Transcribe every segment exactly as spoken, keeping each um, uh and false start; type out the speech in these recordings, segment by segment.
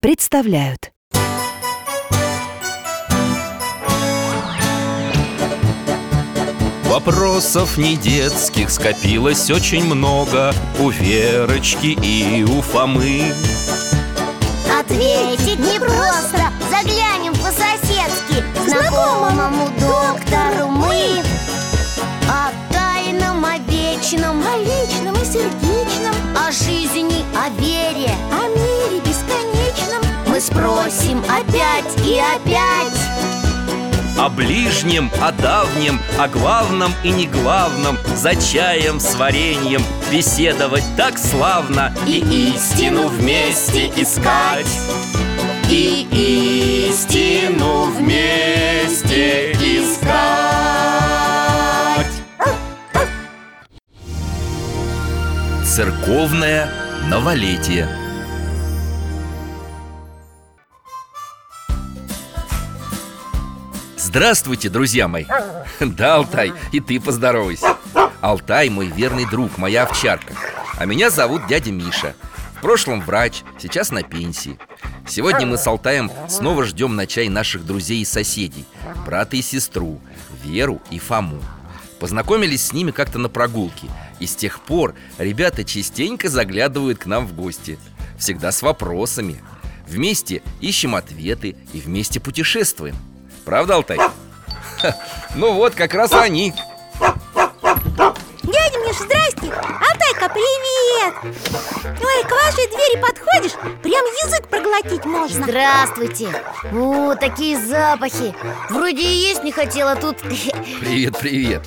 представляют. Вопросов недетских скопилось очень много у Верочки и у Фомы. Ответить непросто, заглянем по-соседски к знакомому доктору мы. О тайном, о вечном, о личном и сердечном, о жизни, о вере, о мире бесконечном мы спросим опять и опять. О ближнем, о давнем, о главном и неглавном, за чаем с вареньем беседовать так славно. И, и истину вместе искать. И истину вместе искать. Церковное новолетие. Здравствуйте, друзья мои. Да, Алтай, и ты поздоровайся. Алтай мой верный друг, моя овчарка. А меня зовут дядя Миша. В прошлом врач, сейчас на пенсии. Сегодня мы с Алтаем снова ждем на чай наших друзей и соседей, брата и сестру, Веру и Фому. Познакомились с ними как-то на прогулке, и с тех пор ребята частенько заглядывают к нам в гости. Всегда с вопросами. Вместе ищем ответы и вместе путешествуем. Правда, Алтай? Ха, ну вот, как раз они. Дядя Миша, здрасте! Алтайка, привет! Ой, к вашей двери подходишь, прям язык проглотить можно. Здравствуйте! О, такие запахи! Вроде и есть не хотела, тут... Привет, привет!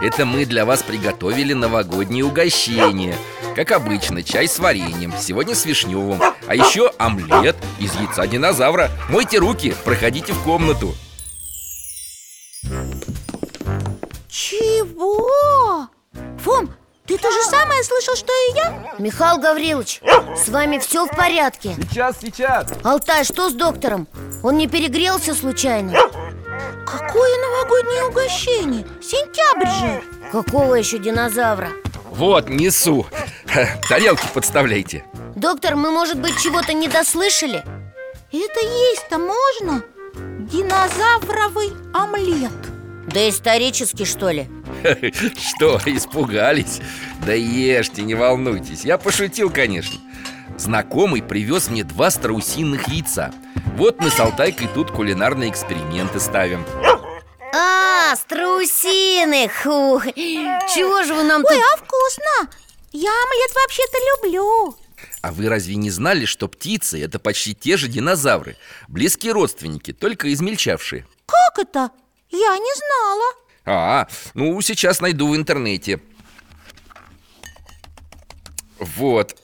Это мы для вас приготовили новогодние угощения. Как обычно, чай с вареньем, сегодня с вишневым. А еще омлет из яйца динозавра. Мойте руки, проходите в комнату. Чего? Фом, ты то же самое слышал, что и я? Михаил Гаврилович, с вами все в порядке? Сейчас, сейчас. Алтай, что с доктором? Он не перегрелся случайно? Какое новогоднее угощение? Сентябрь же. Какого еще динозавра? Вот, несу. Тарелки подставляйте. Доктор, мы, может быть, чего-то не дослышали? Это есть-то можно? Динозавровый омлет. Да исторически, что ли? Что, испугались? Да ешьте, не волнуйтесь. Я пошутил, конечно. Знакомый привез мне два страусиных яйца. Вот мы с Алтайкой тут кулинарные эксперименты ставим. А, страусиных! Фу. Чего же вы нам тут... Ой, а вкусно! Я омлет вообще-то люблю. А вы разве не знали, что птицы — это почти те же динозавры? Близкие родственники, только измельчавшие. Как это? Я не знала. А, ну сейчас найду в интернете. Вот.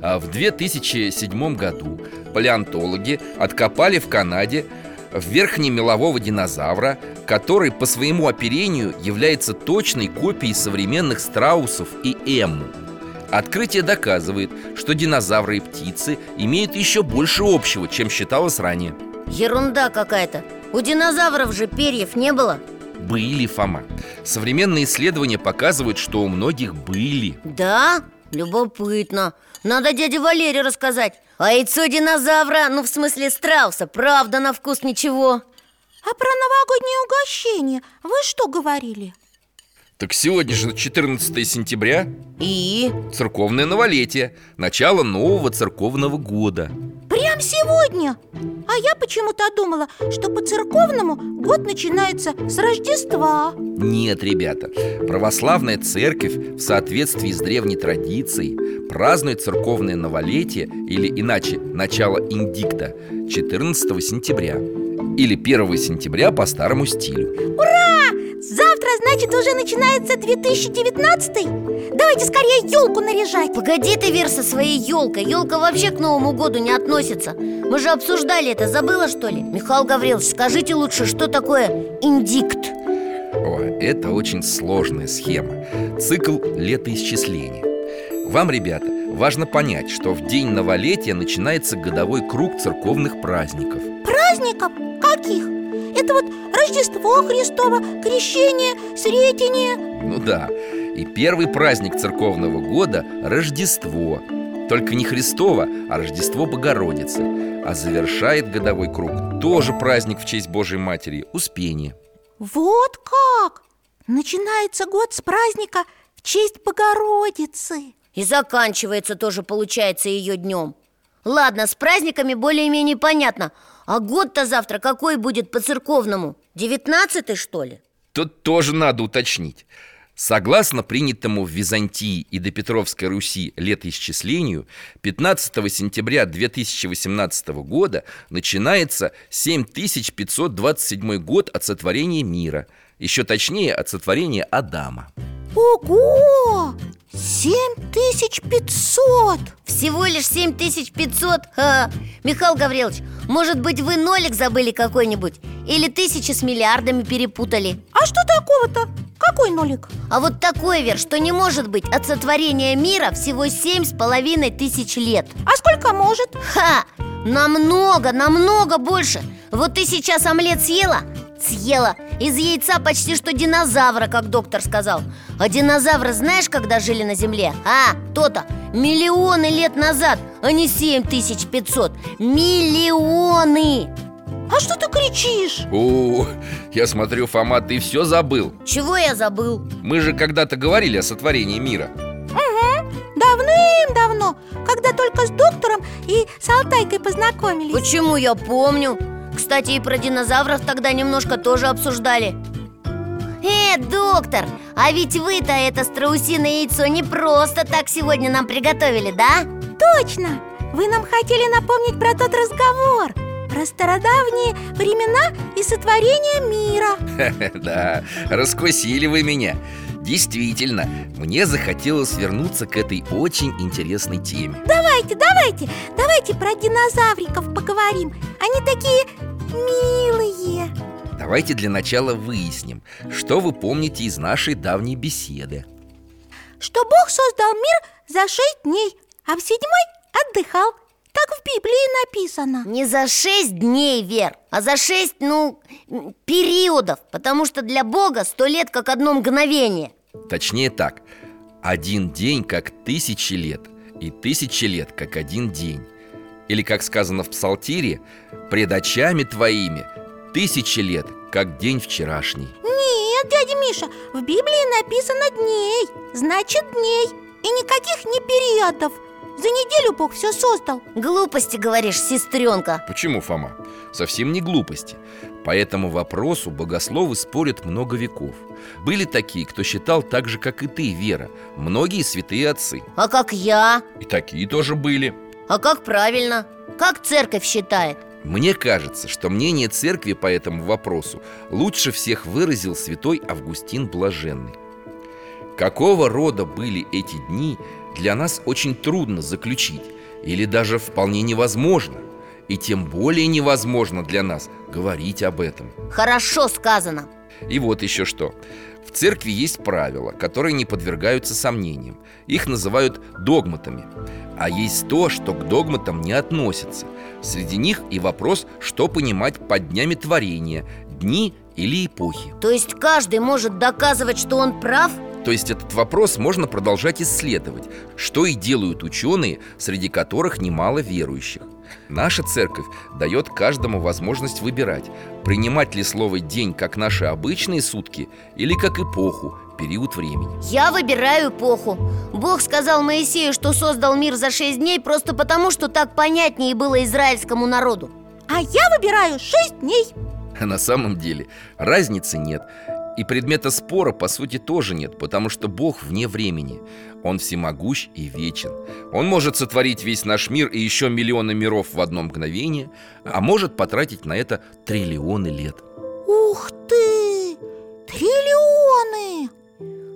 В две тысячи седьмом году палеонтологи откопали в Канаде верхнемелового динозавра, который по своему оперению является точной копией современных страусов и эму. Открытие доказывает, что динозавры и птицы имеют еще больше общего, чем считалось ранее. Ерунда какая-то. У динозавров же перьев не было. Были, Фома. Современные исследования показывают, что у многих были. Да? Любопытно. Надо дяде Валере рассказать. А яйцо динозавра, ну в смысле страуса, правда на вкус ничего. А про новогоднее угощение вы что говорили? Так сегодня же четырнадцатое сентября. И? Церковное новолетие. Начало нового церковного года. Прям сегодня? А я почему-то думала, что по-церковному год начинается с Рождества. Нет, ребята, православная церковь в соответствии с древней традицией празднует церковное новолетие, или иначе начало индикта, четырнадцатого сентября. Или первого сентября по старому стилю. Ура! Завтра, значит, уже начинается две тысячи девятнадцатый? Давайте скорее елку наряжать. Погоди ты, Вер, со своей елкой. Елка вообще к Новому году не относится. Мы же обсуждали это, забыла, что ли? Михаил Гаврилович, скажите лучше, что такое индикт? О, это очень сложная схема. Цикл летоисчисления. Вам, ребята, важно понять, что в день новолетия начинается годовой круг церковных праздников. Праздников? Каких? Это вот Рождество Христово, Крещение, Сретение. Ну да, и первый праздник церковного года – Рождество. Только не Христово, а Рождество Богородицы. А завершает годовой круг тоже праздник в честь Божьей Матери – Успение. Вот как! Начинается год с праздника в честь Богородицы. И заканчивается тоже, получается, ее днем. Ладно, с праздниками более-менее понятно. А год-то завтра какой будет по-церковному? девятнадцатый, что ли? Тут тоже надо уточнить. Согласно принятому в Византии и допетровской Руси летоисчислению, пятнадцатого сентября две тысячи восемнадцатого года начинается семь тысяч пятьсот двадцать седьмой год от сотворения мира. Еще точнее, от сотворения Адама. Ого! семь тысяч пятьсот! Всего лишь семь тысяч пятьсот? Ха-ха. Михаил Гаврилович, может быть, вы нолик забыли какой-нибудь? Или тысячи с миллиардами перепутали? А что такого-то? Какой нолик? А вот такой, Вер, что не может быть от сотворения мира всего семь с половиной тысяч лет. А сколько может? Ха! Намного, намного больше. Вот ты сейчас омлет съела? Съела. Из яйца почти что динозавра, как доктор сказал. А динозавры знаешь, когда жили на земле? А, то-то, миллионы лет назад, а не семь тысяч пятьсот. Миллионы! А что ты кричишь? О, я смотрю, Фома, ты все забыл. Чего я забыл? Мы же когда-то говорили о сотворении мира. Угу, давным-давно, когда только с доктором и с Алтайкой познакомились. Почему я помню? Кстати, и про динозавров тогда немножко тоже обсуждали. Э, доктор, а ведь вы-то это страусиное яйцо не просто так сегодня нам приготовили, да? Точно! Вы нам хотели напомнить про тот разговор, про стародавние времена и сотворение мира. Да, раскусили вы меня. Действительно, мне захотелось вернуться к этой очень интересной теме. Давайте, давайте, давайте про динозавриков поговорим. Они такие милые. Давайте для начала выясним, что вы помните из нашей давней беседы. Что Бог создал мир за шесть дней, а в седьмой отдыхал. Так в Библии написано. Не за шесть дней, Вер, а за шесть, ну, периодов. Потому что для Бога сто лет как одно мгновение. Точнее так, один день как тысячи лет и тысячи лет как один день. Или, как сказано в Псалтире, пред очами твоими тысячи лет как день вчерашний. Нет, дядя Миша, в Библии написано дней, значит дней. И никаких не периодов. За неделю Бог все создал. Глупости говоришь, сестренка. Почему, Фома? Совсем не глупости. По этому вопросу богословы спорят много веков. Были такие, кто считал так же, как и ты, Вера. Многие святые отцы. А как я? И такие тоже были. А как правильно? Как церковь считает? Мне кажется, что мнение церкви по этому вопросу лучше всех выразил святой Августин Блаженный. Какого рода были эти дни, для нас очень трудно заключить, или даже вполне невозможно. И тем более невозможно для нас говорить об этом. Хорошо сказано. И вот еще что. В церкви есть правила, которые не подвергаются сомнениям. Их называют догматами. А есть то, что к догматам не относится. Среди них и вопрос, что понимать под днями творения, дни или эпохи. То есть каждый может доказывать, что он прав? То есть этот вопрос можно продолжать исследовать, что и делают ученые, среди которых немало верующих. Наша церковь дает каждому возможность выбирать, принимать ли слово «день» как наши обычные сутки или как эпоху, период времени. Я выбираю эпоху. Бог сказал Моисею, что создал мир за шесть дней просто потому, что так понятнее было израильскому народу. А я выбираю шесть дней. На самом деле разницы нет. И предмета спора, по сути, тоже нет, потому что Бог вне времени. Он всемогущ и вечен. Он может сотворить весь наш мир и еще миллионы миров в одно мгновение, а может потратить на это триллионы лет. Ух ты! Триллионы!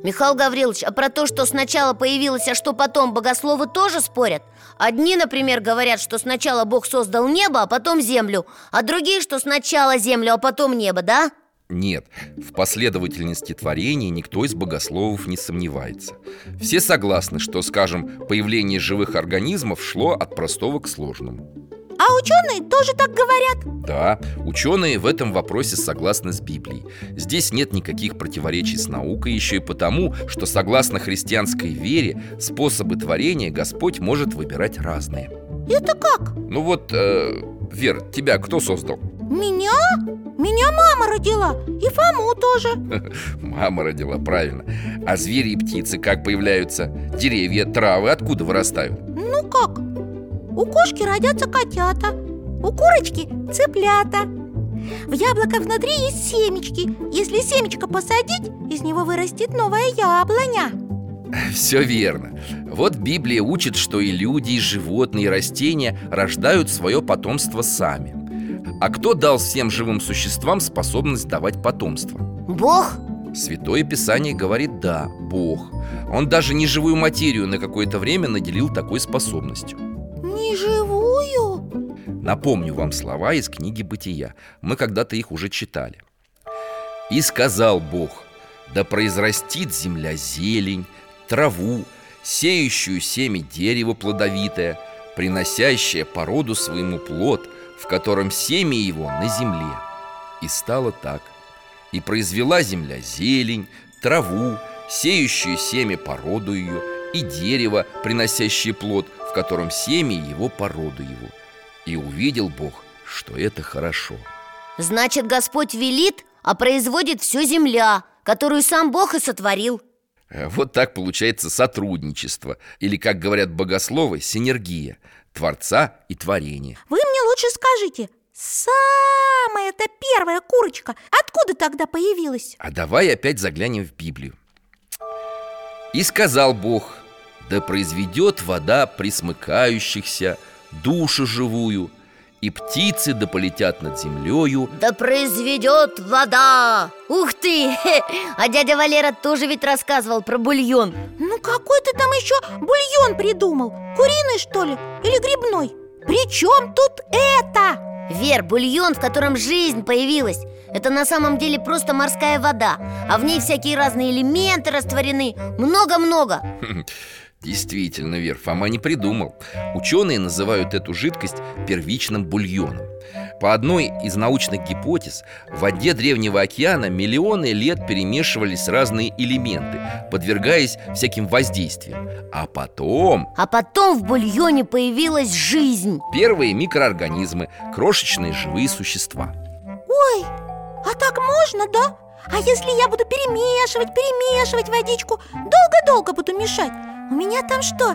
Михаил Гаврилович, а про то, что сначала появилось, а что потом, богословы тоже спорят? Одни, например, говорят, что сначала Бог создал небо, а потом землю, а другие, что сначала землю, а потом небо, да? Нет, в последовательности творений никто из богословов не сомневается. Все согласны, что, скажем, появление живых организмов шло от простого к сложному. А ученые тоже так говорят? Да, ученые в этом вопросе согласны с Библией. Здесь нет никаких противоречий с наукой, еще и потому, что согласно христианской вере способы творения Господь может выбирать разные. Это как? Ну вот, э, Вер, тебя кто создал? Меня? Меня мама родила, и Фому тоже. Мама родила, правильно. А звери и птицы как появляются? Деревья, травы откуда вырастают? Ну как? У кошки родятся котята, у курочки цыплята. В яблоко внутри есть семечки. Если семечко посадить, из него вырастет новая яблоня. Все верно. Вот Библия учит, что и люди, и животные, и растения рождают свое потомство сами. А кто дал всем живым существам способность давать потомство? Бог? Святое Писание говорит, да, Бог. Он даже неживую материю на какое-то время наделил такой способностью. Неживую? Напомню вам слова из книги «Бытия». Мы когда-то их уже читали. «И сказал Бог, да произрастит земля зелень, траву, сеющую семя дерево плодовитое, приносящее по роду своему плод, в котором семя его на земле. И стало так. И произвела земля зелень, траву, сеющую семя по роду ее, и дерево, приносящее плод, в котором семя его по роду его. И увидел Бог, что это хорошо». Значит, Господь велит, а производит всю земля, которую сам Бог и сотворил. Вот так получается сотрудничество, или, как говорят богословы, синергия Творца и творения. Вы мне лучше скажите, самая-то первая курочка откуда тогда появилась? А давай опять заглянем в Библию. «И сказал Бог, да произведет вода пресмыкающихся, душу живую, и птицы да полетят над землею». Да произведет вода! Ух ты! А дядя Валера тоже ведь рассказывал про бульон. Ну какой ты там еще бульон придумал? Куриный, что ли? Или грибной? При чем тут это? Вер, бульон, в котором жизнь появилась, это на самом деле просто морская вода, а в ней всякие разные элементы растворены. Много-много. Действительно, Вер, Фома не придумал. Ученые называют эту жидкость первичным бульоном. По одной из научных гипотез, в воде Древнего океана миллионы лет перемешивались разные элементы, подвергаясь всяким воздействиям. А потом... А потом в бульоне появилась жизнь. Первые микроорганизмы, крошечные живые существа. Ой, а так можно, да? А если я буду перемешивать, перемешивать водичку, долго-долго буду мешать? У меня там что,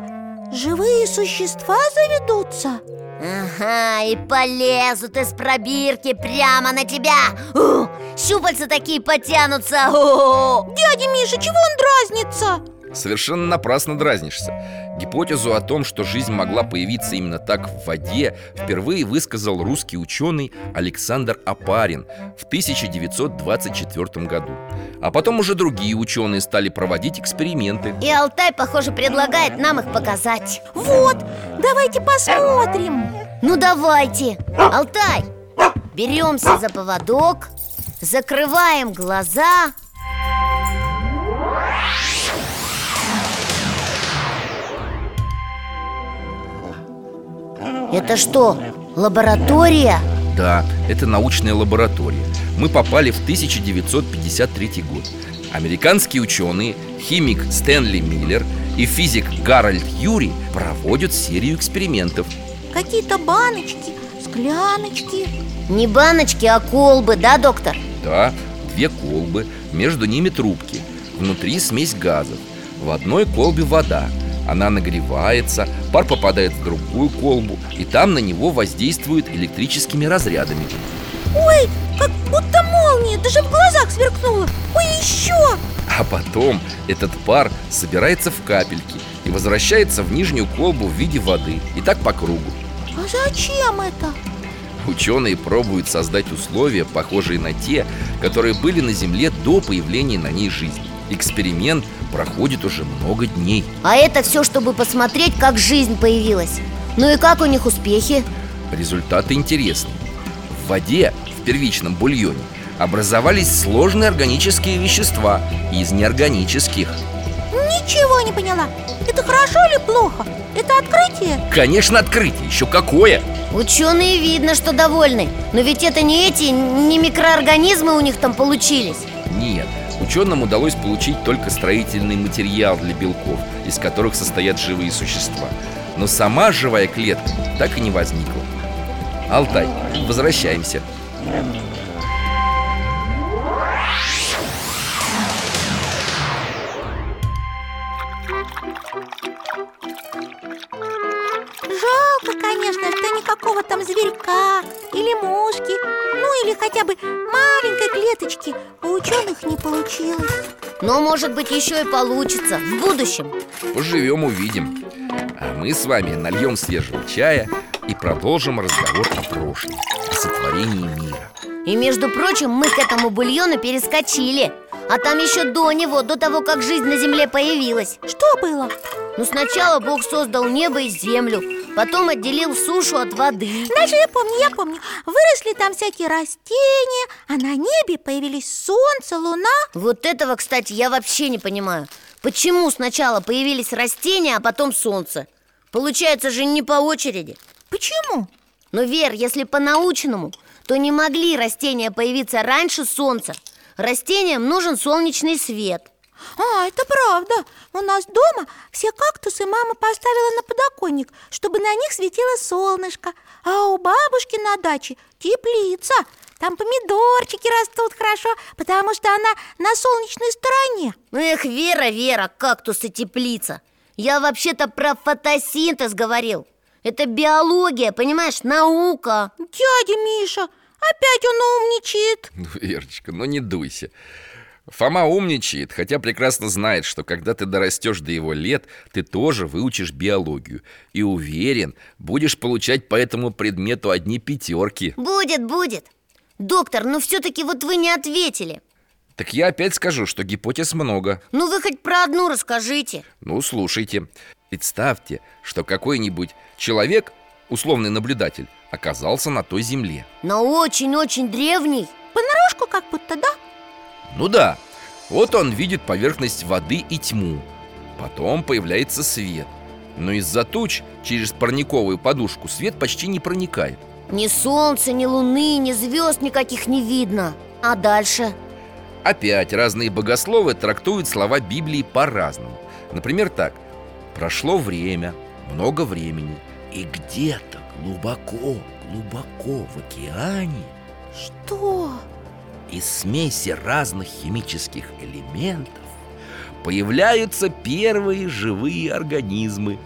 живые существа заведутся? Ага, и полезут из пробирки прямо на тебя. Ух, щупальца такие потянутся. О-о-о. Дядя Миша, чего он дразнится? Совершенно напрасно дразнишься. Гипотезу о том, что жизнь могла появиться именно так в воде, впервые высказал русский ученый Александр Опарин в тысяча девятьсот двадцать четвёртом году. А потом уже другие ученые стали проводить эксперименты. И Алтай, похоже, предлагает нам их показать. Вот, давайте посмотрим. Ну давайте, Алтай, беремся за поводок, закрываем глаза. Это что, лаборатория? Да, это научная лаборатория. Мы попали в тысяча девятьсот пятьдесят третий год. Американские ученые, химик Стэнли Миллер и физик Гарольд Юри проводят серию экспериментов. Какие-то баночки, скляночки. Не баночки, а колбы, да, доктор? Да, две колбы, между ними трубки. Внутри смесь газов. В одной колбе вода. Она нагревается, пар попадает в другую колбу, и там на него воздействует электрическими разрядами. Ой, как будто молния, даже в глазах сверкнула. Ой, еще! А потом этот пар собирается в капельки и возвращается в нижнюю колбу в виде воды, и так по кругу. А зачем это? Ученые пробуют создать условия, похожие на те, которые были на Земле до появления на ней жизни. Эксперимент проходит уже много дней. А это все, чтобы посмотреть, как жизнь появилась. Ну и как у них успехи? Результаты интересны. В воде, в первичном бульоне, образовались сложные органические вещества из неорганических. Ничего не поняла. Это хорошо или плохо? Это открытие? Конечно, открытие. Еще какое! Ученые видно, что довольны. Но ведь это не эти, не микроорганизмы у них там получились. Нет, ученым удалось получить только строительный материал для белков, из которых состоят живые существа. Но сама живая клетка так и не возникла. Алтай, возвращаемся. Жалко, конечно, что никакого там зверька или мушки, ну или хотя бы маленькой клеточки у ученых не получилось. Но, может быть, еще и получится в будущем. Поживем, увидим. А мы с вами нальем свежего чая и продолжим разговор о прошлом, о сотворении мира. И, между прочим, мы к этому бульону перескочили. А там еще до него, до того, как жизнь на земле появилась. Что было? Ну, сначала Бог создал небо и землю, потом отделил сушу от воды. Дальше я помню, я помню. Выросли там всякие растения, а на небе появились солнце, луна. Вот этого, кстати, я вообще не понимаю. Почему сначала появились растения, а потом солнце? Получается же не по очереди. Почему? Ну, Вер, если по-научному, то не могли растения появиться раньше солнца. Растениям нужен солнечный свет. А, это правда. У нас дома все кактусы мама поставила на подоконник, чтобы на них светило солнышко. А у бабушки на даче теплица. Там помидорчики растут хорошо, потому что она на солнечной стороне. Эх, Вера, Вера, кактус и теплица. Я вообще-то про фотосинтез говорил. Это биология, понимаешь, наука. Дядя Миша, опять он умничает. Ну, Верочка, ну не дуйся. Фома умничает, хотя прекрасно знает, что когда ты дорастешь до его лет, ты тоже выучишь биологию. И уверен, будешь получать по этому предмету одни пятерки. Будет, будет. Доктор, ну все-таки вот вы не ответили. Так я опять скажу, что гипотез много. Ну вы хоть про одну расскажите. Ну, слушайте. Представьте, что какой-нибудь человек, условный наблюдатель, оказался на той земле. Но очень-очень древний. Понарошку как будто, да? Ну да, вот он видит поверхность воды и тьму. Потом появляется свет. Но из-за туч через парниковую подушку свет почти не проникает. Ни солнца, ни луны, ни звезд никаких не видно. А дальше? Опять разные богословы трактуют слова Библии по-разному. Например, так: прошло время, много времени, и где-то глубоко, глубоко в океане... Что? Из смеси разных химических элементов появляются первые живые организмы,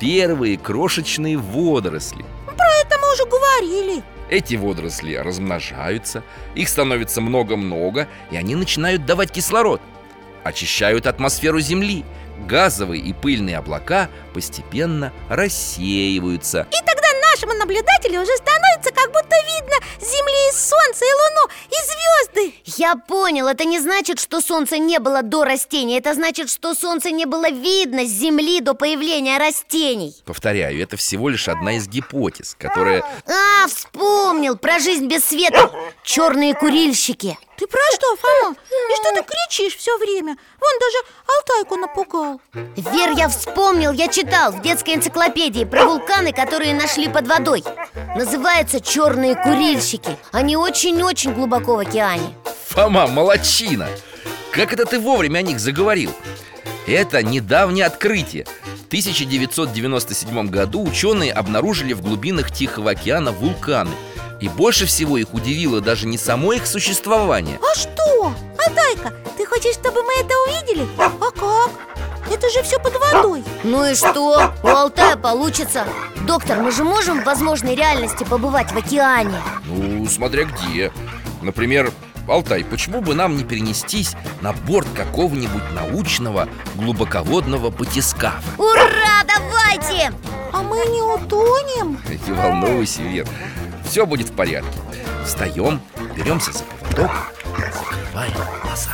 первые крошечные водоросли. Про это мы уже говорили. Эти водоросли размножаются, их становится много-много, и они начинают давать кислород. Очищают атмосферу Земли. Газовые и пыльные облака постепенно рассеиваются. И тогда нашему наблюдателю уже становится как будто видно Земли и Солнце, и Луну, и звезды. Я понял, это не значит, что Солнца не было до растений. Это значит, что Солнце не было видно с Земли до появления растений. Повторяю, это всего лишь одна из гипотез, которая... А, вспомнил, про жизнь без света. Черные курильщики. Ты про что, Фома? И что ты кричишь все время? Вон даже Алтайку напугал. Вер, я вспомнил, я читал в детской энциклопедии про вулканы, которые нашли под водой. Называются черные курильщики. Они очень-очень глубоко в океане. Фома, молодчина! Как это ты вовремя о них заговорил? Это недавнее открытие. В тысяча девятьсот девяносто седьмом году ученые обнаружили в глубинах Тихого океана вулканы. И больше всего их удивило даже не само их существование. А что? Алтайка, ты хочешь, чтобы мы это увидели? А как? Это же все под водой. Ну и что? У Алтая получится. Доктор, мы же можем в возможной реальности побывать в океане? Ну, смотря где. Например, Алтай, почему бы нам не перенестись на борт какого-нибудь научного глубоководного батискафа? Ура, давайте! А мы не утонем? Не волнуйся, Вер. Все будет в порядке. Встаем, беремся за поводок, закрываем глаза.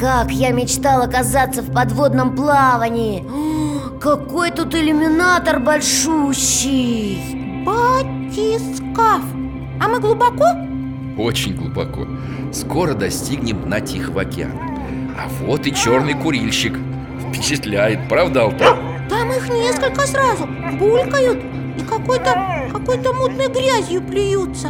Как я мечтал оказаться в подводном плавании! Какой тут иллюминатор большущий! Батискаф! А мы глубоко? Очень глубоко. Скоро достигнем дна Тихого океана. А вот и черный курильщик. Впечатляет, правда, Алтай? Там их несколько сразу. Булькают и какой-то, какой-то мутной грязью плюются.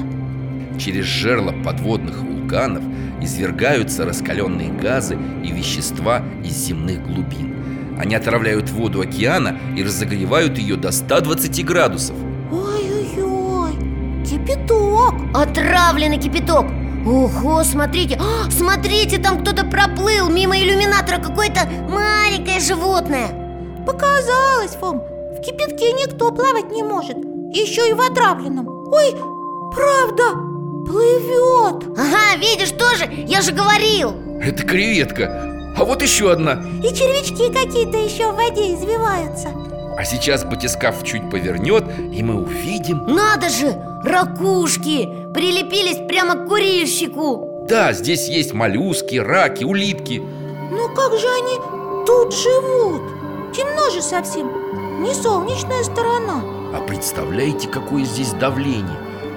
Через жерла подводных вулканов извергаются раскаленные газы и вещества из земных глубин. Они отравляют воду океана и разогревают ее до ста двадцати градусов. Ой-ой-ой, кипяток! Отравленный кипяток! Ого, смотрите, а, смотрите, там кто-то проплыл мимо иллюминатора, какое-то маленькое животное. Показалось вам, в кипятке никто плавать не может, еще и в отравленном. Ой, правда, плывет. Ага, видишь тоже, я же говорил. Это креветка, а вот еще одна. И червячки какие-то еще в воде извиваются. А сейчас батискаф чуть повернет, и мы увидим... Надо же, ракушки! Прилепились прямо к курильщику. Да, здесь есть моллюски, раки, улитки. Но как же они тут живут? Темно же совсем, не солнечная сторона. А представляете, какое здесь давление?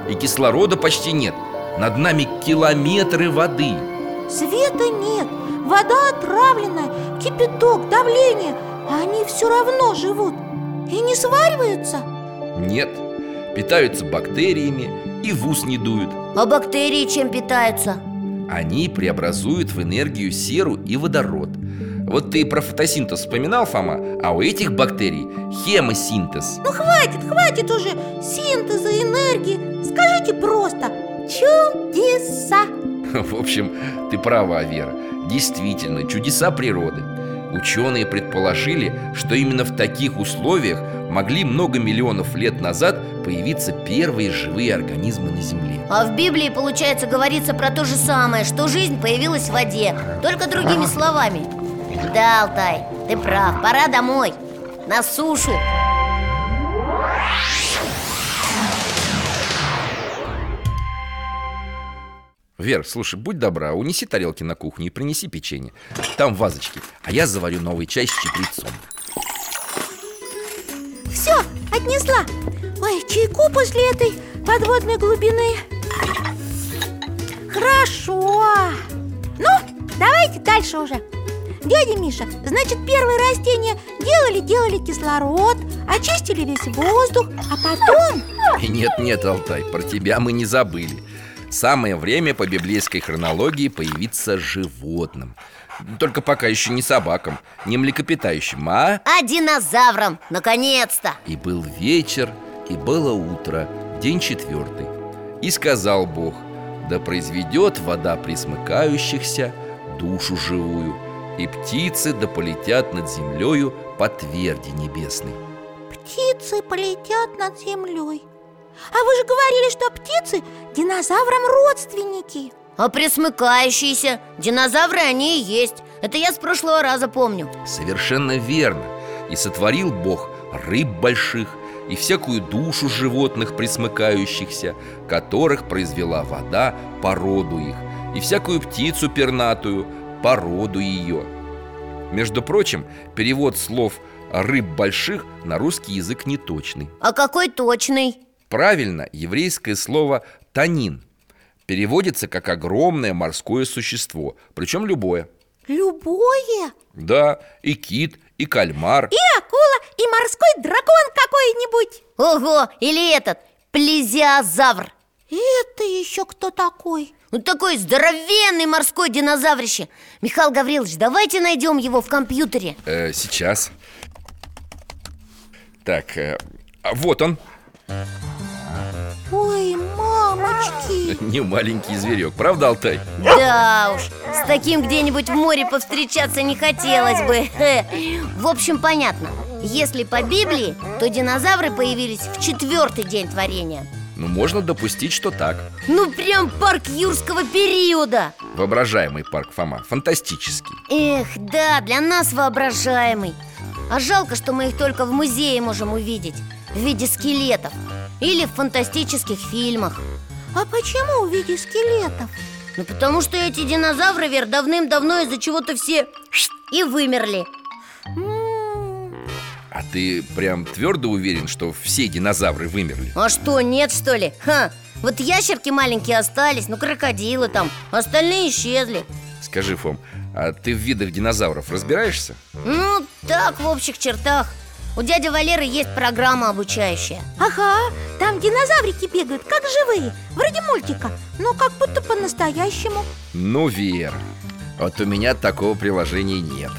И кислорода почти нет. Над нами километры воды. Света нет, вода отравленная, кипяток, давление. А они все равно живут и не свариваются? Нет, питаются бактериями и в ус не дуют. А бактерии чем питаются? Они преобразуют в энергию серу и водород. Вот ты про фотосинтез вспоминал, Фома, а у этих бактерий хемосинтез. Ну хватит, хватит уже синтеза энергии. Скажите просто: чудеса. В общем, ты права, Вера. Действительно, чудеса природы. Ученые предположили, что именно в таких условиях могли много миллионов лет назад появиться первые живые организмы на Земле. А в Библии, получается, говорится про то же самое, что жизнь появилась в воде, только другими словами. Да, Алтай, ты прав, пора домой, на сушу. Вер, слушай, будь добра, унеси тарелки на кухню и принеси печенье. Там вазочки, а я заварю новый чай с чабрецом. Все, отнесла. Ой, чайку после этой подводной глубины. Хорошо. Ну, давайте дальше уже. Дядя Миша, значит, первые растения делали-делали кислород, очистили весь воздух, а потом... Нет-нет, Алтай, про тебя мы не забыли. Самое время по библейской хронологии появиться животным. Только пока еще не собакам, не млекопитающим, а... А динозаврам, наконец-то! И был вечер, и было утро, день четвертый. И сказал Бог: да произведет вода пресмыкающихся душу живую, и птицы да полетят над землею по тверди небесной. Птицы полетят над землей. А вы же говорили, что птицы динозаврам родственники. А пресмыкающиеся динозавры они и есть. Это я с прошлого раза помню. Совершенно верно. И сотворил Бог рыб больших и всякую душу животных пресмыкающихся, которых произвела вода по роду их, и всякую птицу пернатую по роду ее. Между прочим, перевод слов «рыб больших» на русский язык неточный. А какой точный? Правильно, еврейское слово «танин» переводится как «огромное морское существо», причем любое. Любое? Да, и кит, и кальмар, и акула, и морской дракон какой-нибудь. Ого, или этот, плезиозавр. Это еще кто такой? Ну такой здоровенный морской динозаврище. Михаил Гаврилович, давайте найдем его в компьютере. э, Сейчас. Так, э, вот он. Ой, мамочки! Не маленький зверек, правда, Алтай? Да уж, с таким где-нибудь в море повстречаться не хотелось бы. В общем, понятно. Если по Библии, то динозавры появились в четвертый день творения. Ну, можно допустить, что так. Ну, прям парк юрского периода. Воображаемый парк, Фома, фантастический. Эх, да, для нас воображаемый. А жалко, что мы их только в музее можем увидеть в виде скелетов или в фантастических фильмах. А почему в виде скелетов? Ну потому что эти динозавры, Вер, давным-давно из-за чего-то все и вымерли. А ты прям твердо уверен, что все динозавры вымерли? А что, нет, что ли? Ха, вот ящерки маленькие остались, ну крокодилы там, остальные исчезли. Скажи, Фом, а ты в видах динозавров разбираешься? Ну, так, в общих чертах. У дяди Валеры есть программа обучающая. Ага, там динозаврики бегают, как живые, вроде мультика, но как будто по-настоящему. Ну, Вера, вот у меня такого приложения нет.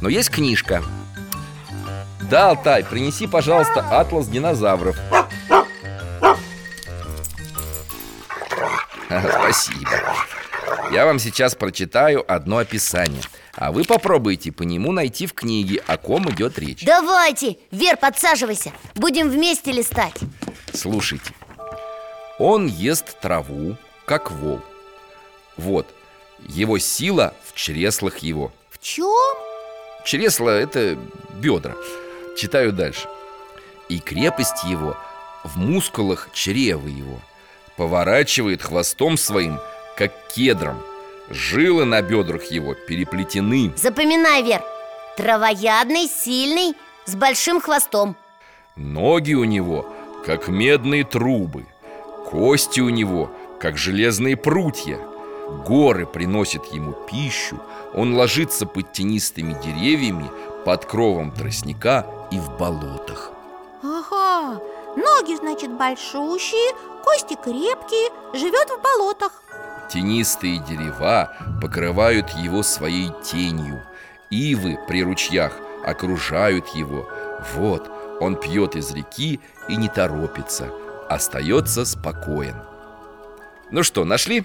Но есть книжка. Да, Алтай, принеси, пожалуйста, атлас динозавров. Спасибо. Я вам сейчас прочитаю одно описание, а вы попробуйте по нему найти в книге, о ком идет речь. Давайте, Вер, подсаживайся, будем вместе листать. Слушайте. Он ест траву, как вол. Вот, его сила в чреслах его. В чем? Чресла – это бедра. Читаю дальше. И крепость его в мускулах чрева его. Поворачивает хвостом своим, как кедром. Жилы на бедрах его переплетены. Запоминай, Вер. Травоядный, сильный, с большим хвостом. Ноги у него, как медные трубы. Кости у него, как железные прутья. Горы приносят ему пищу. Он ложится под тенистыми деревьями, под кровом тростника и в болотах. Ага, ноги, значит, большущие, кости крепкие, живет в болотах. Тенистые дерева покрывают его своей тенью. Ивы при ручьях окружают его. Вот, он пьет из реки и не торопится, остается спокоен. Ну что, нашли?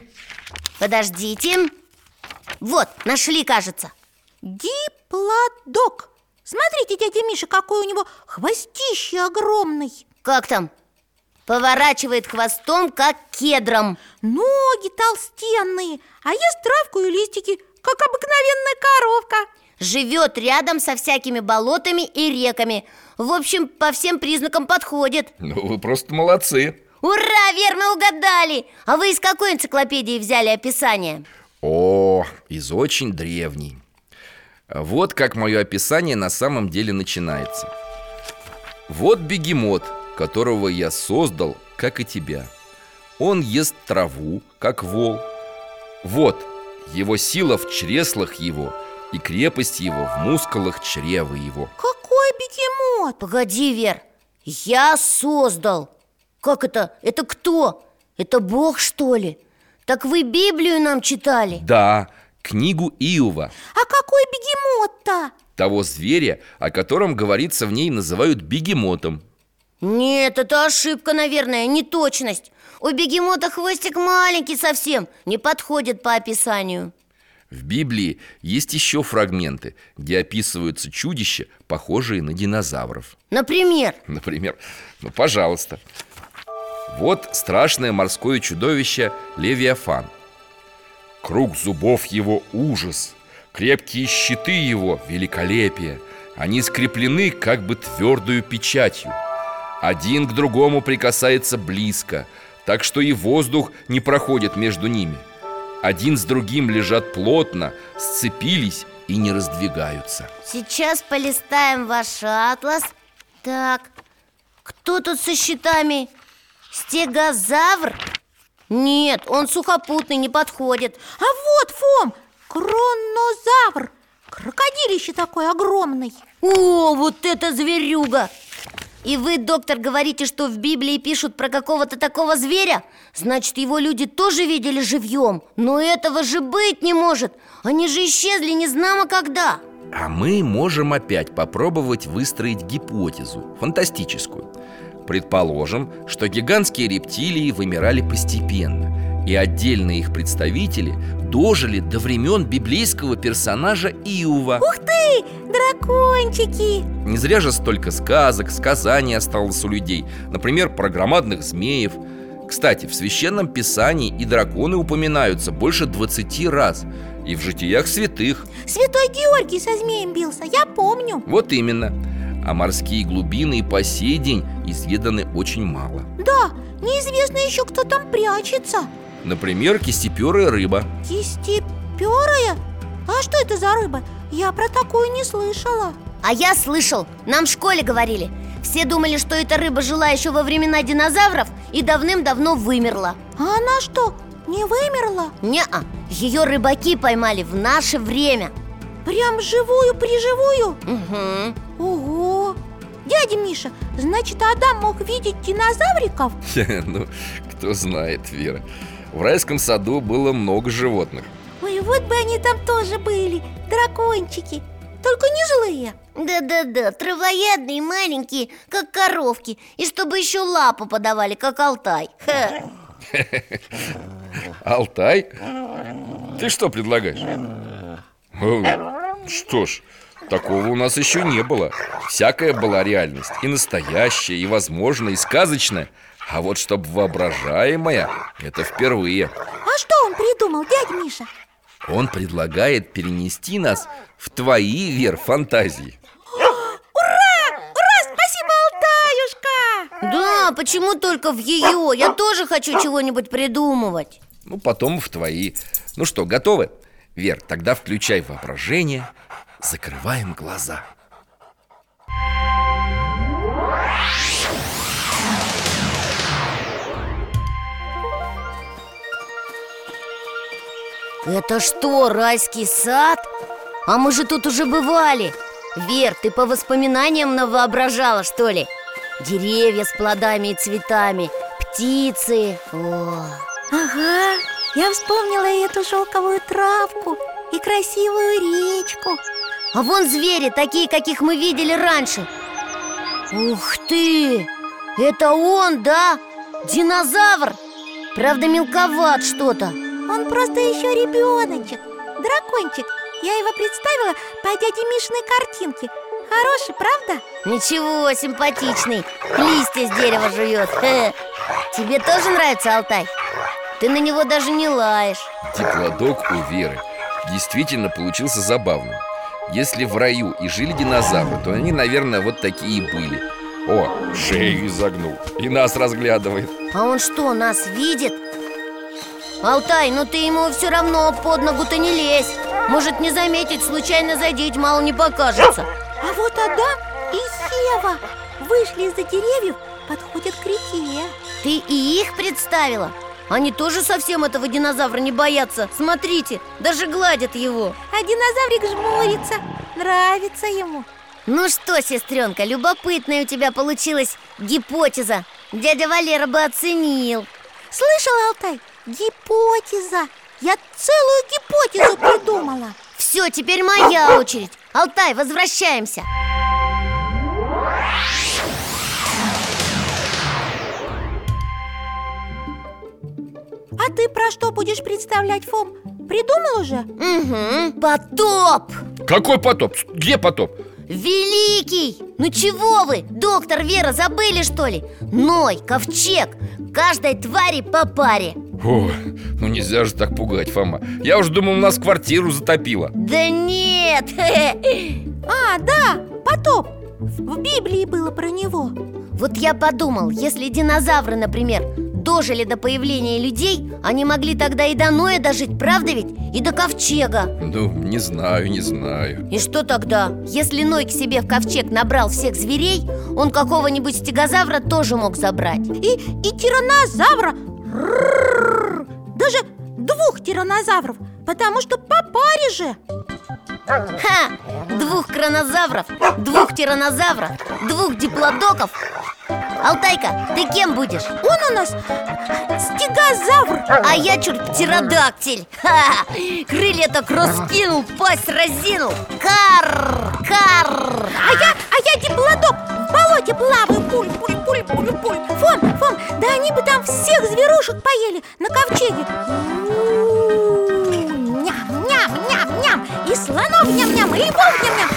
Подождите. Вот, нашли, кажется. Диплодок. Смотрите, дядя Миша, какой у него хвостище огромный. Как там? Поворачивает хвостом, как кедром. Ноги толстенные, а ест травку и листики, как обыкновенная коровка. Живет рядом со всякими болотами и реками. В общем, по всем признакам подходит. Ну, вы просто молодцы. Ура, Вер, мы угадали! А вы из какой энциклопедии взяли описание? О, из очень древней. Вот как мое описание на самом деле начинается. Вот бегемот, которого я создал, как и тебя. Он ест траву, как вол. Вот, его сила в чреслах его, и крепость его в мускулах чрева его. Какой бегемот? Погоди, Вер, я создал. Как это? Это кто? Это Бог, что ли? Так вы Библию нам читали? Да, книгу Иова. А какой бегемот-то? Того зверя, о котором говорится в ней, называют бегемотом. Нет, это ошибка, наверное, неточность. У бегемота хвостик маленький совсем, не подходит по описанию. В Библии есть еще фрагменты, где описываются чудища, похожие на динозавров. Например? Например, ну пожалуйста. Вот страшное морское чудовище Левиафан. Круг зубов его ужас, крепкие щиты его великолепие. Они скреплены как бы твердую печатью. Один к другому прикасается близко, так что и воздух не проходит между ними. Один с другим лежат плотно, сцепились и не раздвигаются. Сейчас полистаем ваш атлас. Так, кто тут со щитами? Стегозавр? Нет, он сухопутный, не подходит. А вот, Фом, кронозавр. Крокодилище такой огромный. О, вот это зверюга! И вы, доктор, говорите, что в Библии пишут про какого-то такого зверя? Значит, его люди тоже видели живьем. Но этого же быть не может. Они же исчезли незнамо когда. А мы можем опять попробовать выстроить гипотезу, фантастическую. Предположим, что гигантские рептилии вымирали постепенно, и отдельные их представители дожили до времен библейского персонажа Иова. Ух ты! Дракончики! Не зря же столько сказок, сказаний осталось у людей. Например, про громадных змеев. Кстати, в Священном Писании и драконы упоминаются больше двадцати раз. И в житиях святых. Святой Георгий со змеем бился, я помню. Вот именно. А морские глубины и по сей день изведаны очень мало. Да, неизвестно еще, кто там прячется. Например, кистеперая рыба. Кистеперая? А что это за рыба? Я про такую не слышала. А я слышал, нам в школе говорили. Все думали, что эта рыба жила еще во времена динозавров и давным-давно вымерла. А она что, не вымерла? Не-а, ее рыбаки поймали в наше время. Прям живую-приживую? Угу. Ого! Дядя Миша, значит, Адам мог видеть динозавриков? Ну, кто знает, Вера. В райском саду было много животных. Ой, вот бы они там тоже были, дракончики. Только не злые. Да-да-да, травоядные, маленькие, как коровки. И чтобы еще лапу подавали, как Алтай. Алтай? Ты что предлагаешь? Что ж, такого у нас еще не было. Всякая была реальность. И настоящая, и возможная, и сказочная. А вот чтобы воображаемая, это впервые. А что он придумал, дядя Миша? Он предлагает перенести нас в твои, Вер, фантазии. Ура! Ура! Спасибо, Алтаюшка! Да, почему только в ее? Я тоже хочу чего-нибудь придумывать. Ну, потом в твои. Ну что, готовы? Вер, тогда включай воображение. Закрываем глаза. Это что, райский сад? А мы же тут уже бывали. Вер, ты по воспоминаниям навоображала, что ли? Деревья с плодами и цветами, птицы. О. Ага, я вспомнила и эту шелковую травку, и красивую речку. А вон звери, такие, каких мы видели раньше. Ух ты! Это он, да? Динозавр? Правда, мелковат что-то. Он просто еще ребеночек, дракончик. Я его представила по дяде Мишиной картинке. Хороший, правда? Ничего, симпатичный. Листья с дерева жует. Тебе тоже нравится, Алтай? Ты на него даже не лаешь. Диплодок у Веры действительно получился забавным. Если в раю и жили динозавры, то они, наверное, вот такие и были. О, шею изогнул и нас разглядывает. А он что, нас видит? Алтай, ну ты ему все равно под ногу-то не лезь. Может не заметить, случайно задеть, мало не покажется. А вот Адам и Сева вышли из-за деревьев, подходят к реке. Ты и их представила? Они тоже совсем этого динозавра не боятся. Смотрите, даже гладят его. А динозаврик жмурится, нравится ему. Ну что, сестренка, любопытная у тебя получилась гипотеза. Дядя Валера бы оценил. Слышал, Алтай? Гипотеза! Я целую гипотезу придумала. Все, теперь моя очередь. Алтай, возвращаемся. А ты про что будешь представлять, Фом? Придумал уже? Угу, потоп. Какой потоп? Где потоп? Великий! Ну чего вы, доктор Вера, забыли что ли? Ной, ковчег, каждой твари по паре. О, ну нельзя же так пугать, Фома. Я уже думал, у нас квартиру затопило. Да нет. А, да, потоп. В Библии было про него. Вот я подумал, если динозавры, например, дожили до появления людей, они могли тогда и до Ноя дожить, правда ведь? И до ковчега. Ну, не знаю, не знаю. И что тогда? Если Ной к себе в ковчег набрал всех зверей, он какого-нибудь стегозавра тоже мог забрать. И, и тиранозавра. Даже двух тиранозавров, потому что по паре же. Ха! Двух кронозавров, двух тиранозавров, двух диплодоков. Алтайка, ты кем будешь? Он у нас стегозавр. А я чуть птеродактиль. Ха! Крылья-то раскинул, пасть разинул. Карр, карр. А я, а я диплодок. В болоте плаваю, пуль, пуль, пуль, пуль, пуль. Фом, Фом, да они бы там всех зверушек поели на ковчеге. Ням-ням-ням-ням. И слонов ням-ням, и львов ням-ням.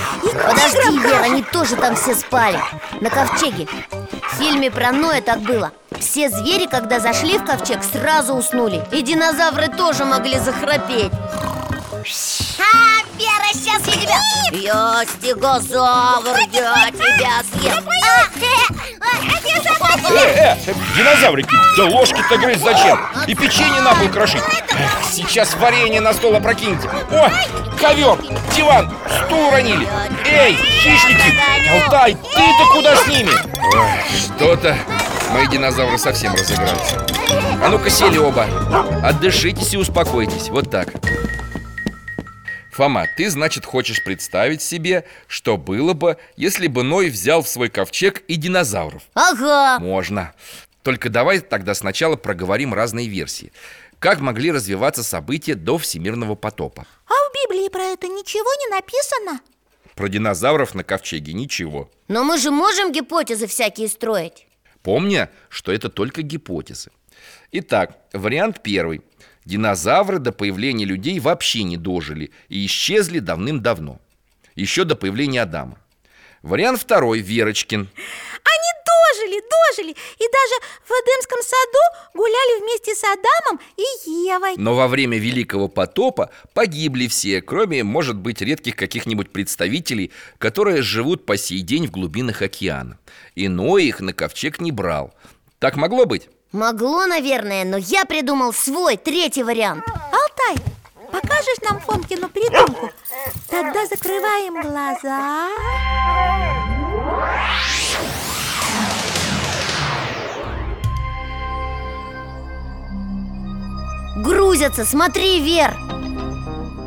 Подожди, Вера, они тоже там все спали на ковчеге. В фильме про Ноя так было. Все звери, когда зашли в ковчег, сразу уснули. И динозавры тоже могли захрапеть. А, Вера, сейчас я тебя... Я стегозавр, я тебя съем. Э, э, динозаврики, да ложки-то грызть зачем? И печенье на пол крошить. Сейчас варенье на стол опрокиньте. О, ковер, диван, стул уронили. Эй, хищники, Алтай, ты-то куда с ними? Что-то мои динозавры совсем разыгрались. А ну-ка сели оба, отдышитесь и успокойтесь, вот так. Фома, ты, значит, хочешь представить себе, что было бы, если бы Ной взял в свой ковчег и динозавров? Ага. Можно. Только давай тогда сначала проговорим разные версии. Как могли развиваться события до Всемирного потопа? А в Библии про это ничего не написано? Про динозавров на ковчеге ничего. Но мы же можем гипотезы всякие строить. Помни, что это только гипотезы. Итак, вариант первый. Динозавры до появления людей вообще не дожили и исчезли давным-давно, еще до появления Адама. Вариант второй, Верочкин. Они дожили, дожили, и даже в Эдемском саду гуляли вместе с Адамом и Евой. Но во время Великого потопа погибли все, кроме, может быть, редких каких-нибудь представителей, которые живут по сей день в глубинах океана. И Ной их на ковчег не брал. Так могло быть? Могло, наверное, но я придумал свой, третий вариант. Алтай, покажешь нам Фомкину придумку? Тогда закрываем глаза. Грузятся, смотри, Вер.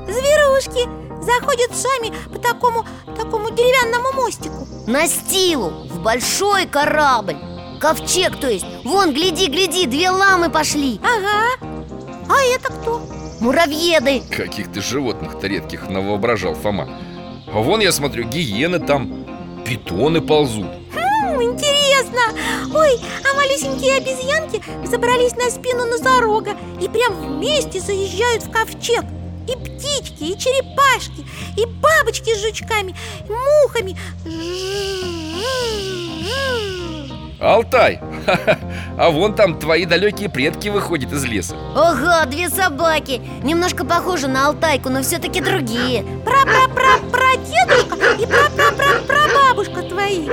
Зверушки заходят сами по такому, такому деревянному мостику. Настилу, в большой корабль. Ковчег, то есть. Вон, гляди, гляди, две ламы пошли. Ага. А это кто? Муравьеды. Каких-то животных-то редких навоображал Фома. А вон, я смотрю, гиены там, питоны ползут. Хм, интересно. Ой, а малюсенькие обезьянки забрались на спину носорога и прям вместе заезжают в ковчег. И птички, и черепашки, и бабочки с жучками, и мухами. Алтай, а вон там твои далекие предки выходят из леса. Ага, две собаки. Немножко похожи на Алтайку, но все-таки другие. Пра-пра-пра-прадедушка и пра-пра-пра-прабабушка твои.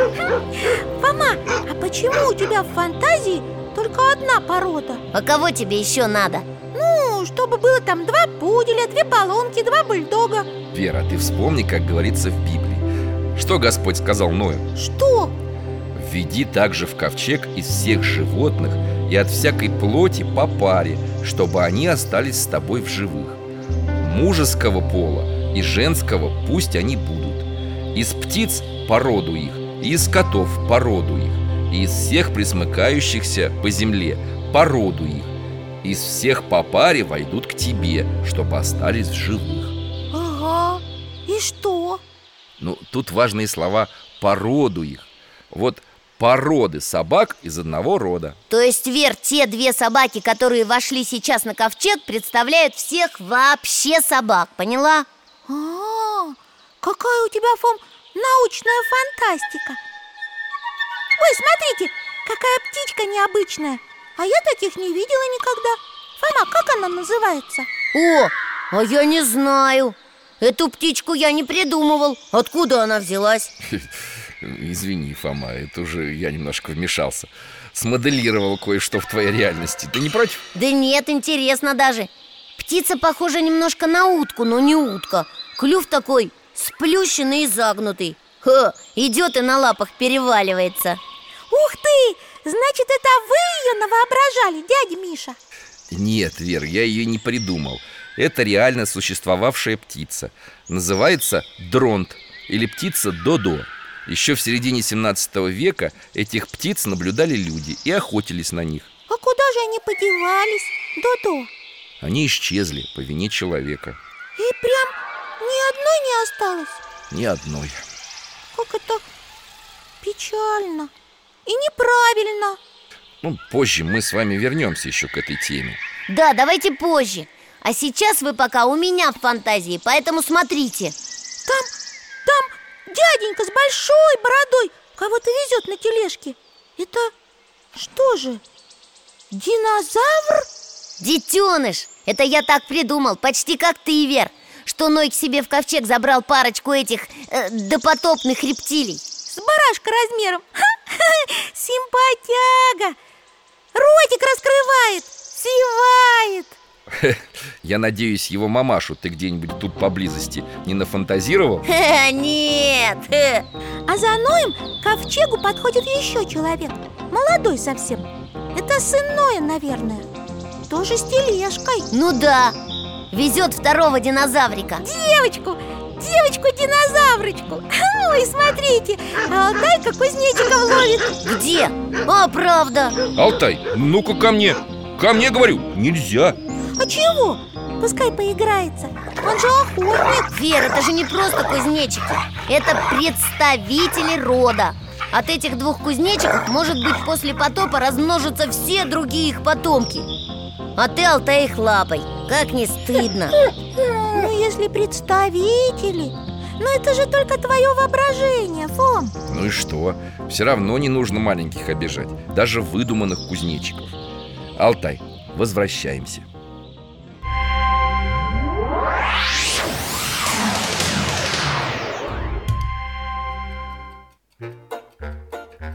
Фома, а почему у тебя в фантазии только одна порода? А кого тебе еще надо? Ну, чтобы было там два пуделя, две полонки, два бульдога. Вера, ты вспомни, как говорится в Библии. Что Господь сказал Ною? Что? Введи также в ковчег из всех животных и от всякой плоти по паре, чтобы они остались с тобой в живых. Мужеского пола и женского пусть они будут. Из птиц породу их, и из котов породу их, и из всех пресмыкающихся по земле породу их. Из всех по паре войдут к тебе, чтобы остались в живых. Ага, и что? Ну, тут важные слова «породу их». Вот породы собак из одного рода. То есть, Вер, те две собаки, которые вошли сейчас на ковчег, представляют всех вообще собак, поняла? А-а-а, какая у тебя, Фом, научная фантастика. Ой, смотрите, какая птичка необычная. А я таких не видела никогда. Фома, как она называется? О, а я не знаю. Эту птичку я не придумывал. Откуда она взялась? Извини, Фома, это уже я немножко вмешался. Смоделировал кое-что в твоей реальности. Ты не против? Да нет, интересно даже. Птица похожа немножко на утку, но не утка. Клюв такой сплющенный и загнутый. Ха, идет и на лапах переваливается. Ух ты! Значит, это вы ее навоображали, дядя Миша? Нет, Вер, я ее не придумал. Это реально существовавшая птица. Называется дронт или птица додо. Еще в середине семнадцатого века этих птиц наблюдали люди и охотились на них. А куда же они подевались, додо? Они исчезли по вине человека. И прям ни одной не осталось? Ни одной. Как это печально и неправильно. Ну, позже мы с вами вернемся еще к этой теме. Да, давайте позже. А сейчас вы пока у меня в фантазии, поэтому смотрите. Там, там... дяденька с большой бородой кого-то везет на тележке. Это что же? Динозавр? Детеныш! Это я так придумал, почти как ты, Вер. Что Ной к себе в ковчег забрал парочку этих э, допотопных рептилий. С барашка размером. С симпатяга! Ротик раскрывает, зевает. Я надеюсь, его мамашу ты где-нибудь тут поблизости не нафантазировал? Нет. А за Ноем к ковчегу подходит еще человек. Молодой совсем. Это сын Ноя, наверное. Тоже с тележкой. Ну да, везет второго динозаврика. Девочку, девочку-динозаврочку. Ой, смотрите, Алтай кузнечиков ловит. Где? А, правда. Алтай, ну-ка ко мне. Ко мне, говорю, нельзя. А чего? Пускай поиграется. Он же охотник. Вера, это же не просто кузнечики. Это представители рода. От этих двух кузнечиков, может быть, после потопа размножатся все другие их потомки. А ты, Алтай, их лапой. Как не стыдно. Ну, если представители... Но это же только твое воображение, Фом. Ну и что? Все равно не нужно маленьких обижать. Даже выдуманных кузнечиков. Алтай, возвращаемся.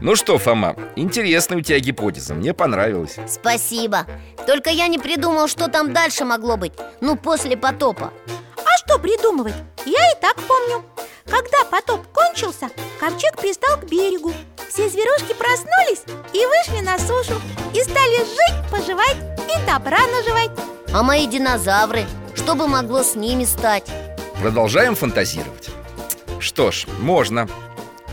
Ну что, Фома, интересная у тебя гипотеза, мне понравилось. Спасибо, только я не придумал, что там дальше могло быть. Ну, после потопа. А что придумывать? Я и так помню. Когда потоп кончился, ковчег пристал к берегу. Все зверушки проснулись и вышли на сушу. И стали жить, поживать и добра наживать. А мои динозавры? Что бы могло с ними стать? Продолжаем фантазировать? Что ж, можно.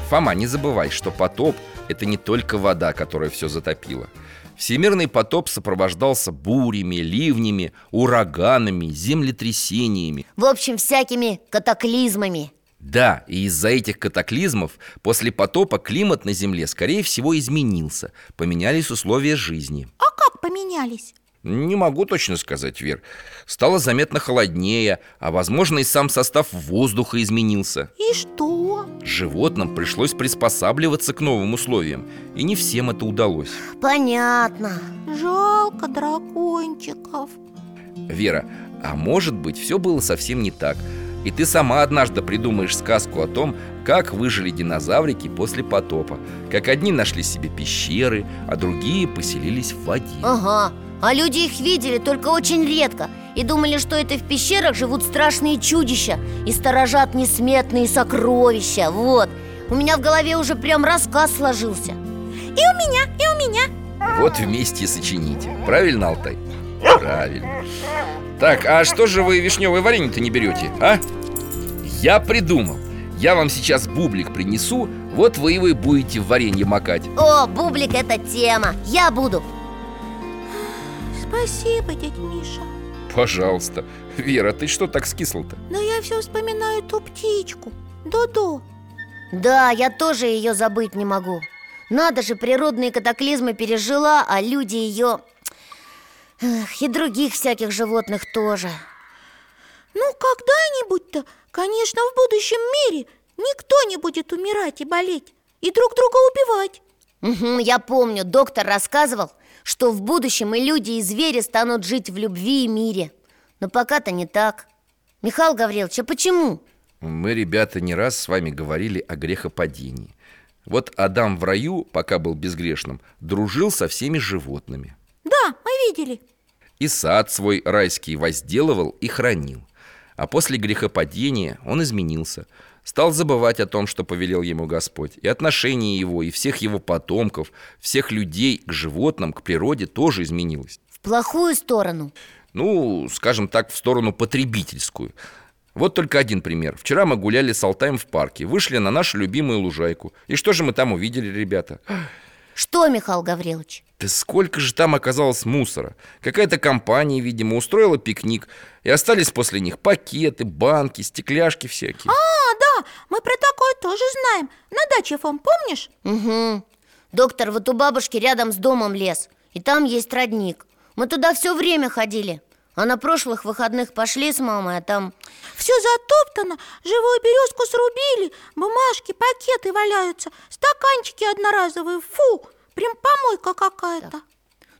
Фома, не забывай, что потоп – это не только вода, которая все затопила. Всемирный потоп сопровождался бурями, ливнями, ураганами, землетрясениями. В общем, всякими катаклизмами. Да, и из-за этих катаклизмов после потопа климат на Земле, скорее всего, изменился. Поменялись условия жизни. А как поменялись? Не могу точно сказать, Вер. Стало заметно холоднее, а, возможно, и сам состав воздуха изменился. И что? Животным пришлось приспосабливаться к новым условиям, и не всем это удалось. Понятно. Жалко дракончиков. Вера, а может быть, все было совсем не так. И ты сама однажды придумаешь сказку о том, как выжили динозаврики после потопа. Как одни нашли себе пещеры, а другие поселились в воде. Ага, а люди их видели только очень редко. И думали, что это в пещерах живут страшные чудища и сторожат несметные сокровища. Вот, у меня в голове уже прям рассказ сложился. И у меня, и у меня. Вот вместе сочините, правильно, Алтай? Правильно. Так, а что же вы вишневое варенье-то не берете, а? Я придумал. Я вам сейчас бублик принесу, вот вы его и будете в варенье макать. О, бублик – это тема, я буду. Спасибо, дядь Миша. Пожалуйста. Вера, ты что так скисла-то? Да я все вспоминаю ту птичку, Дуду. Да, я тоже ее забыть не могу. Надо же, природные катаклизмы пережила, а люди ее... Эх, и других всяких животных тоже. Ну, когда-нибудь-то, конечно, в будущем мире никто не будет умирать и болеть, и друг друга убивать. Угу, я помню, доктор рассказывал, что в будущем и люди, и звери станут жить в любви и мире. Но пока-то не так. Михаил Гаврилович, а почему? Мы, ребята, не раз с вами говорили о грехопадении. Вот Адам в раю, пока был безгрешным, дружил со всеми животными. Да, мы видели. И сад свой райский возделывал и хранил. А после грехопадения он изменился. Стал забывать о том, что повелел ему Господь. И отношение его, и всех его потомков, всех людей к животным, к природе тоже изменилось. В плохую сторону? Ну, скажем так, в сторону потребительскую. Вот только один пример. Вчера мы гуляли с Алтаем в парке. Вышли на нашу любимую лужайку. И что же мы там увидели, ребята? Что, Михаил Гаврилович? Да сколько же там оказалось мусора. Какая-то компания, видимо, устроила пикник. И остались после них пакеты, банки, стекляшки всякие. А, да, мы про такое тоже знаем. На даче, Фом, помнишь? Угу. Доктор вот у бабушки рядом с домом лес. И там есть родник. Мы туда все время ходили. А на прошлых выходных пошли с мамой, а там... Все затоптано, живую березку срубили, бумажки, пакеты валяются, стаканчики одноразовые, фу, прям помойка какая-то. Так.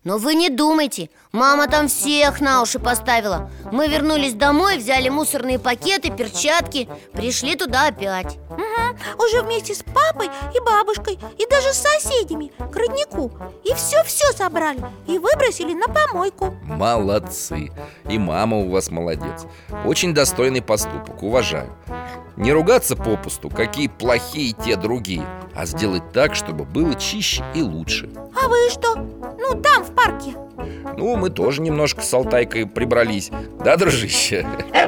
Но вы не думайте, мама там всех на уши поставила. Мы вернулись домой, взяли мусорные пакеты, перчатки, пришли туда опять. Угу. уже вместе с папой и бабушкой, и даже с соседями к роднику. И все-все собрали и выбросили на помойку. Молодцы! И мама у вас молодец. Очень достойный поступок, уважаю. Не ругаться попусту, какие плохие те другие, а сделать так, чтобы было чище и лучше. А вы что? Ну, там, в парке. Ну, мы тоже немножко с Алтайкой прибрались. Да, дружище?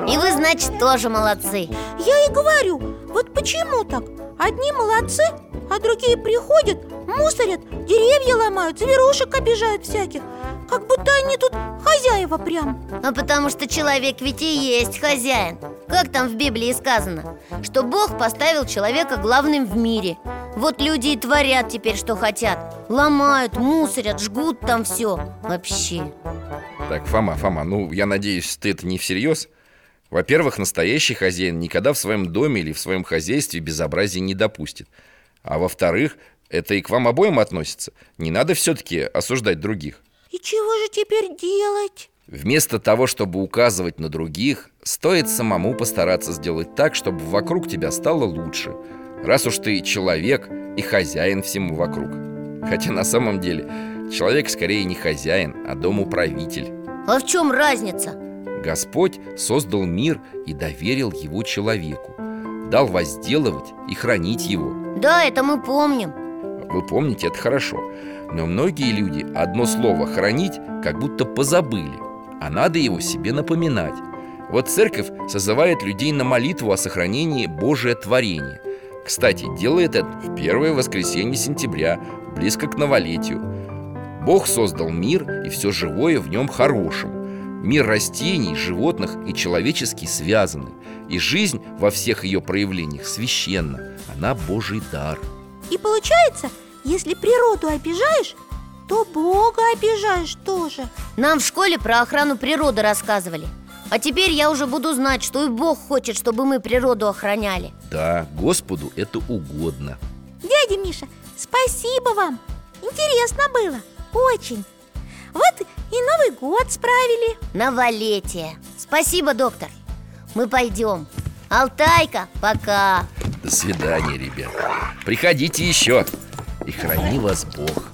И вы, значит, тоже молодцы. Я и говорю, вот почему так? Одни молодцы, а другие приходят, мусорят, деревья ломают, зверушек обижают всяких. Как будто они тут хозяева прям. А потому что человек ведь и есть хозяин. Как там в Библии сказано, что Бог поставил человека главным в мире. Вот люди и творят теперь, что хотят. Ломают, мусорят, жгут там все. Вообще. Так, Фома, Фома, ну я надеюсь, ты это не всерьез? Во-первых, настоящий хозяин никогда в своем доме или в своем хозяйстве безобразия не допустит. А во-вторых, это и к вам обоим относится. Не надо все-таки осуждать других. И чего же теперь делать? Вместо того, чтобы указывать на других, стоит самому постараться сделать так, чтобы вокруг тебя стало лучше. Раз уж ты человек и хозяин всему вокруг. Хотя на самом деле человек скорее не хозяин, а домоуправитель. А в чем разница? Господь создал мир и доверил его человеку. Дал возделывать и хранить его. Да, это мы помним. Вы помните, это хорошо. Но многие люди одно слово «хранить» как будто позабыли, а надо его себе напоминать. Вот церковь созывает людей на молитву о сохранении Божие творение. Кстати, делает это в первое воскресенье сентября, близко к новолетию. Бог создал мир и все живое в нем хорошим. Мир растений, животных и человеческий связаны. И жизнь во всех ее проявлениях священна. Она Божий дар. И получается... Если природу обижаешь, то Бога обижаешь тоже. Нам в школе про охрану природы рассказывали. А теперь я уже буду знать, что и Бог хочет, чтобы мы природу охраняли. Да, Господу это угодно. Дядя Миша, спасибо вам. Интересно было, очень. Вот и Новый год справили. Новолетие. Спасибо, доктор. Мы пойдем. Алтайка, пока. До свидания, ребята. Приходите еще. И храни вас Бог.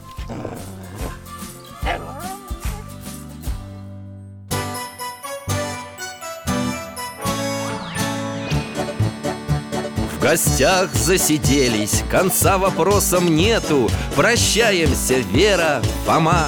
В гостях засиделись, конца вопросам нету. Прощаемся, Вера, Фома.